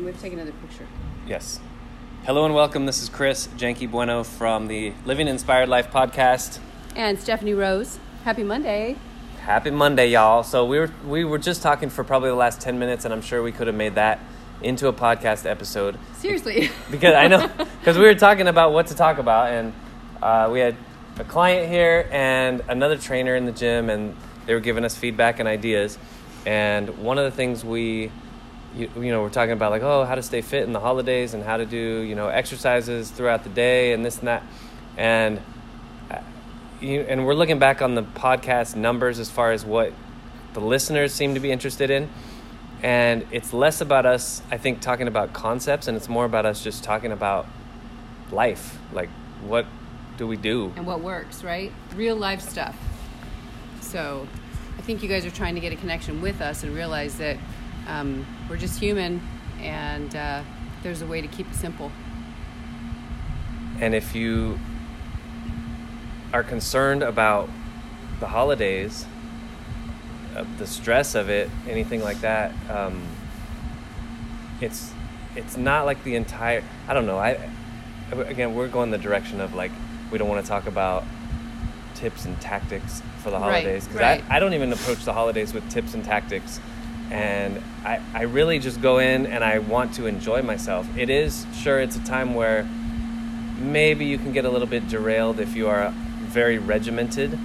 and we have to take another picture. Yes. Hello and welcome. This is Chris Janky Bueno from the Living Inspired Life podcast. And Stephanie Rose. Happy Monday. Happy Monday, y'all. So we were just talking for probably the last 10 minutes, and I'm sure we could have made that into a podcast episode. Seriously. Because I know, because we were talking about what to talk about, and we had a client here and another trainer in the gym, and they were giving us feedback and ideas. And one of the things we're talking about, like, how to stay fit in the holidays and how to do, exercises throughout the day and this and that. And we're looking back on the podcast numbers as far as what the listeners seem to be interested in. And it's less about us, I think, talking about concepts, and it's more about us just talking about life. Like, what do we do? And what works, right? Real life stuff. So I think you guys are trying to get a connection with us and realize that we're just human, and there's a way to keep it simple. And if you are concerned about the holidays, the stress of it, anything like that, it's not like the entire, I don't know, again, we're going the direction of, like, we don't want to talk about tips and tactics for the holidays, because I don't even approach the holidays with tips and tactics. And I really just go in and I want to enjoy myself. It is, sure, it's a time where maybe you can get a little bit derailed if you are very regimented.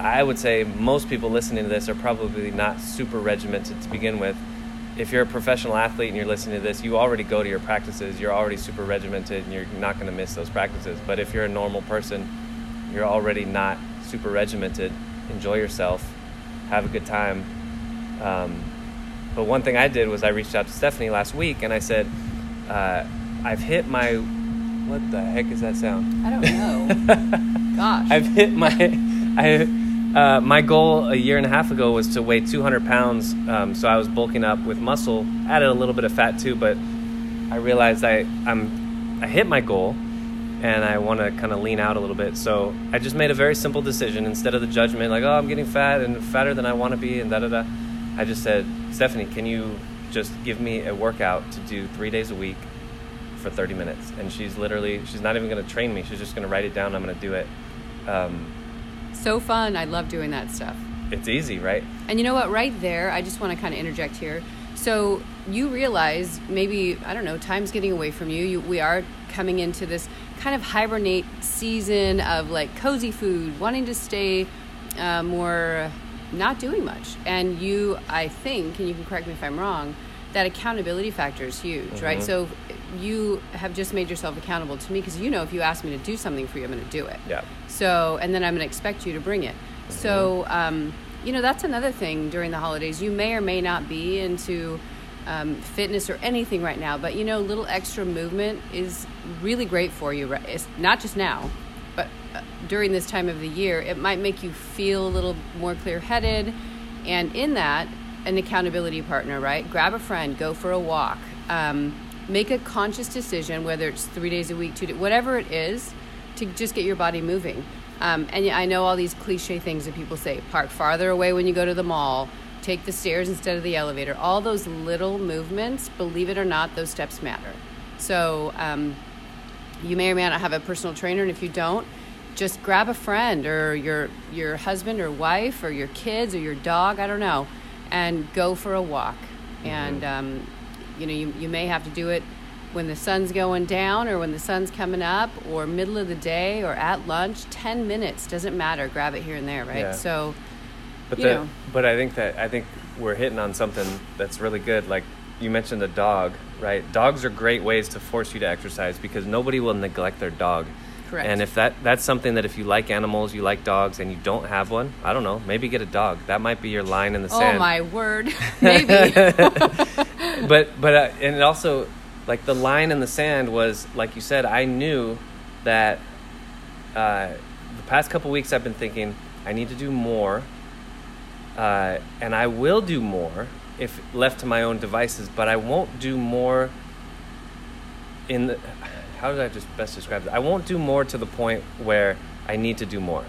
I would say most people listening to this are probably not super regimented to begin with. If you're a professional athlete and you're listening to this, you already go to your practices. You're already super regimented and you're not going to miss those practices. But if you're a normal person, you're already not super regimented. Enjoy yourself. Have a good time. But one thing I did was I reached out to Stephanie last week and I said, I've hit my... What the heck is that sound? I don't know. Gosh. I've hit my... my goal a year and a half ago was to weigh 200 pounds. So I was bulking up with muscle. Added a little bit of fat too, but I realized I hit my goal and I want to kind of lean out a little bit. So I just made a very simple decision. Instead of the judgment, like, I'm getting fat and fatter than I want to be and da-da-da. I just said, Stephanie, can you just give me a workout to do 3 days a week for 30 minutes? And she's not even going to train me. She's just going to write it down. I'm going to do it. So fun. I love doing that stuff. It's easy, right? And you know what? Right there, I just want to kind of interject here. So you realize maybe, I don't know, time's getting away from you. We are coming into this kind of hibernate season of, like, cozy food, wanting to stay more... not doing much. And you, I think, and you can correct me if I'm wrong, that accountability factor is huge, mm-hmm. right? So you have just made yourself accountable to me, because if you ask me to do something for you, I'm going to do it. Yeah. So, and then I'm going to expect you to bring it. Mm-hmm. So, that's another thing during the holidays. You may or may not be into fitness or anything right now, but little extra movement is really great for you. Right? It's not just now, but during this time of the year, it might make you feel a little more clear-headed. And in that, an accountability partner, right? Grab a friend, go for a walk, make a conscious decision, whether it's 3 days a week, 2 days, whatever it is, to just get your body moving. And I know all these cliche things that people say, park farther away when you go to the mall, take the stairs instead of the elevator, all those little movements, believe it or not, those steps matter. So, you may or may not have a personal trainer, and if you don't, just grab a friend or your husband or wife or your kids or your dog, I don't know, and go for a walk. Mm-hmm. And, you may have to do it when the sun's going down or when the sun's coming up or middle of the day or at lunch. 10 minutes, doesn't matter. Grab it here and there, right? Yeah. So, But I think we're hitting on something that's really good. Like, you mentioned the dog, right? Dogs are great ways to force you to exercise because nobody will neglect their dog. Correct. And if that's something that if you like animals, you like dogs, and you don't have one, I don't know, maybe get a dog. That might be your line in the sand. Oh, my word. Maybe. But and it also, like, the line in the sand was, like you said, I knew that the past couple weeks I've been thinking, I need to do more, and I will do more if left to my own devices, but I won't do more how did I just best describe it? I won't do more to the point where I need to do more.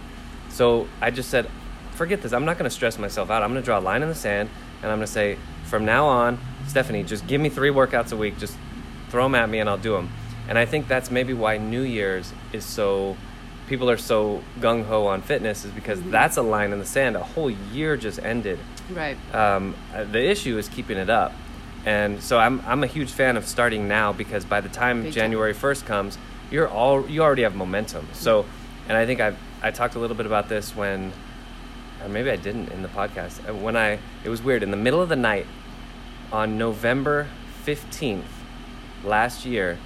So I just said, forget this. I'm not going to stress myself out. I'm going to draw a line in the sand, and I'm going to say, from now on, Stephanie, just give me 3 workouts a week. Just throw them at me and I'll do them. And I think that's maybe why New Year's is so, people are so gung-ho on fitness, is because that's a line in the sand. A whole year just ended. Right. The issue is keeping it up. And so I'm a huge fan of starting now, because by the time January 1st comes, you already have momentum. So, and I think I talked a little bit about this when, or maybe I didn't in the podcast, when it was weird, in the middle of the night on November 15th last year,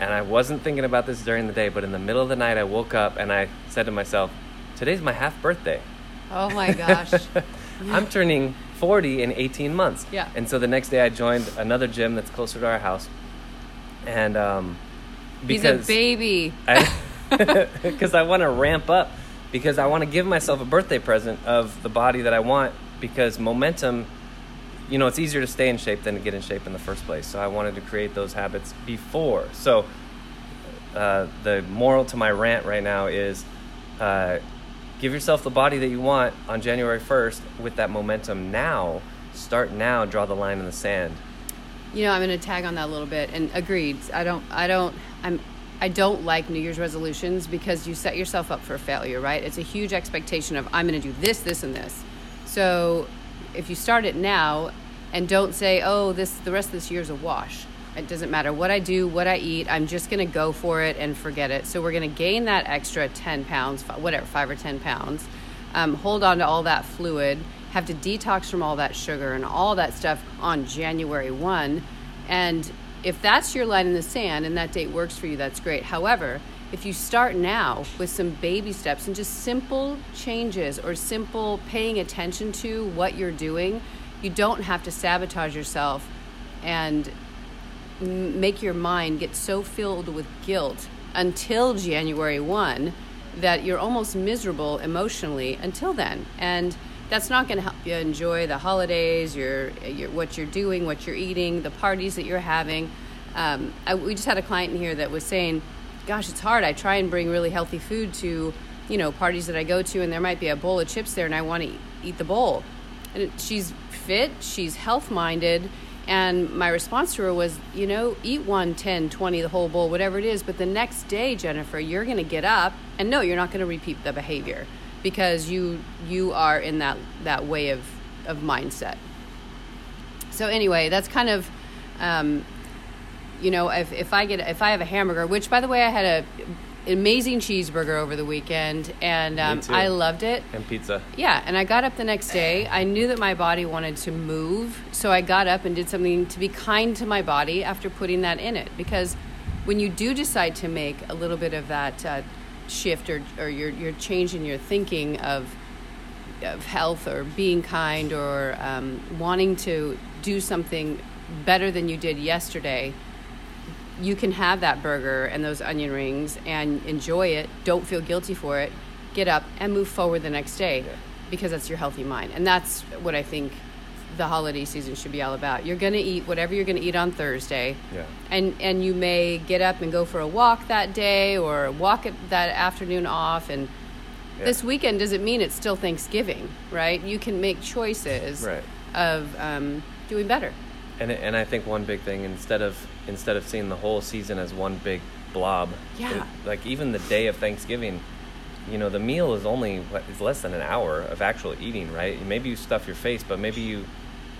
and I wasn't thinking about this during the day, but in the middle of the night I woke up and I said to myself, today's my half birthday. Oh my gosh. I'm turning 40 in 18 months. Yeah. And so the next day I joined another gym that's closer to our house. And because he's a baby. Because I want to ramp up, because I want to give myself a birthday present of the body that I want, because momentum, you know, it's easier to stay in shape than to get in shape in the first place. So I wanted to create those habits before. So the moral to my rant right now is give yourself the body that you want on January 1st with that momentum now. Start now, draw the line in the sand. You know, I'm going to tag on that a little bit, and agreed. I don't like New Year's resolutions, because you set yourself up for failure, right? It's a huge expectation of, I'm going to do this, this, and this. So if you start it now and don't say, the rest of this year's a wash. It doesn't matter what I do, what I eat. I'm just going to go for it and forget it. So we're going to gain that extra 10 pounds, whatever, 5 or 10 pounds, hold on to all that fluid, have to detox from all that sugar and all that stuff on January 1. And if that's your line in the sand and that date works for you, that's great. However, if you start now with some baby steps and just simple changes or simple paying attention to what you're doing, you don't have to sabotage yourself and make your mind get so filled with guilt until January 1 that you're almost miserable emotionally until then. And that's not going to help you enjoy the holidays, your what you're doing, what you're eating, the parties that you're having. We just had a client in here that was saying, gosh, it's hard. I try and bring really healthy food to, you know, parties that I go to, and there might be a bowl of chips there and I want to eat the bowl. And she's fit, she's health-minded, and my response to her was, you know, eat 1, 10, 20, the whole bowl, whatever it is, but the next day, Jennifer, you're going to get up, and no, you're not going to repeat the behavior, because you are in that way of mindset. So anyway, that's kind of, you know, if I have a hamburger, which by the way, I had an amazing cheeseburger over the weekend, and I loved it. And pizza. Yeah, and I got up the next day. I knew that my body wanted to move, so I got up and did something to be kind to my body after putting that in it. Because when you do decide to make a little bit of that shift or your change in your thinking of health or being kind or wanting to do something better than you did yesterday, you can have that burger and those onion rings and enjoy it. Don't feel guilty for it. Get up and move forward the next day, because that's your healthy mind. And that's what I think the holiday season should be all about. You're going to eat whatever you're going to eat on Thursday. Yeah. And you may get up and go for a walk that day, or walk that afternoon off. And this weekend doesn't mean it's still Thanksgiving, right? You can make choices of doing better. And I think one big thing, instead of seeing the whole season as one big blob, like even the day of Thanksgiving, you know, the meal is it's less than an hour of actual eating, right? Maybe you stuff your face, but maybe you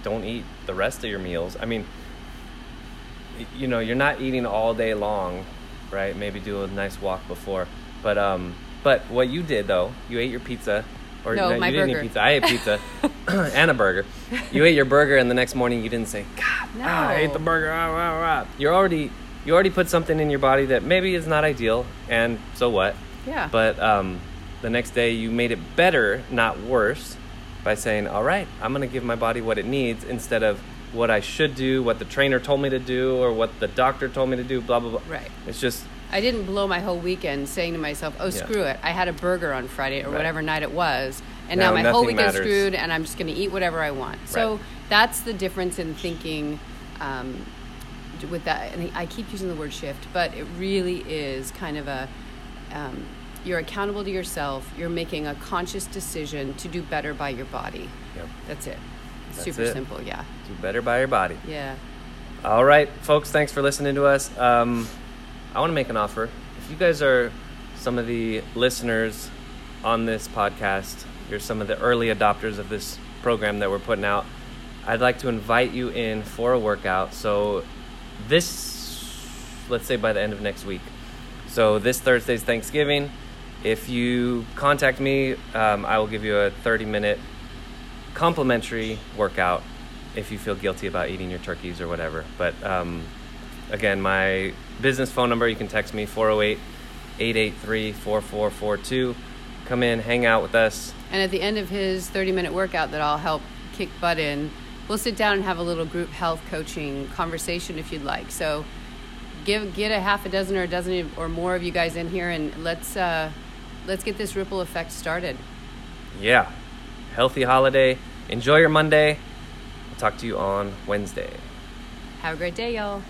don't eat the rest of your meals. I mean, you know, you're not eating all day long, right? Maybe do a nice walk before. But what you did, though, you ate your pizza. Didn't eat pizza. I ate pizza and a burger. You ate your burger, and the next morning you didn't say, God, no. I ate the burger. You already put something in your body that maybe is not ideal, and so what? Yeah. But the next day you made it better, not worse, by saying, all right, I'm going to give my body what it needs, instead of what I should do, what the trainer told me to do, or what the doctor told me to do, blah, blah, blah. Right. It's just... I didn't blow my whole weekend saying to myself, screw it. I had a burger on Friday or whatever night it was, and now my whole weekend's screwed, and I'm just going to eat whatever I want. So that's the difference in thinking with that. And I keep using the word shift, but it really is kind of a... you're accountable to yourself. You're making a conscious decision to do better by your body. Yep. That's it. That's super simple, yeah. Do better by your body. Yeah. All right, folks, thanks for listening to us. I want to make an offer. If you guys are some of the listeners on this podcast, you're some of the early adopters of this program that we're putting out, I'd like to invite you in for a workout. So this, let's say by the end of next week. So this Thursday's Thanksgiving. If you contact me, I will give you a 30-minute complimentary workout if you feel guilty about eating your turkeys or whatever. But again, my business phone number, you can text me, 408-883-4442. Come in, hang out with us. And at the end of his 30-minute workout that I'll help kick butt in, we'll sit down and have a little group health coaching conversation if you'd like. So get a half a dozen or a dozen or more of you guys in here, and let's get this ripple effect started. Yeah. Healthy holiday. Enjoy your Monday. I'll talk to you on Wednesday. Have a great day, y'all.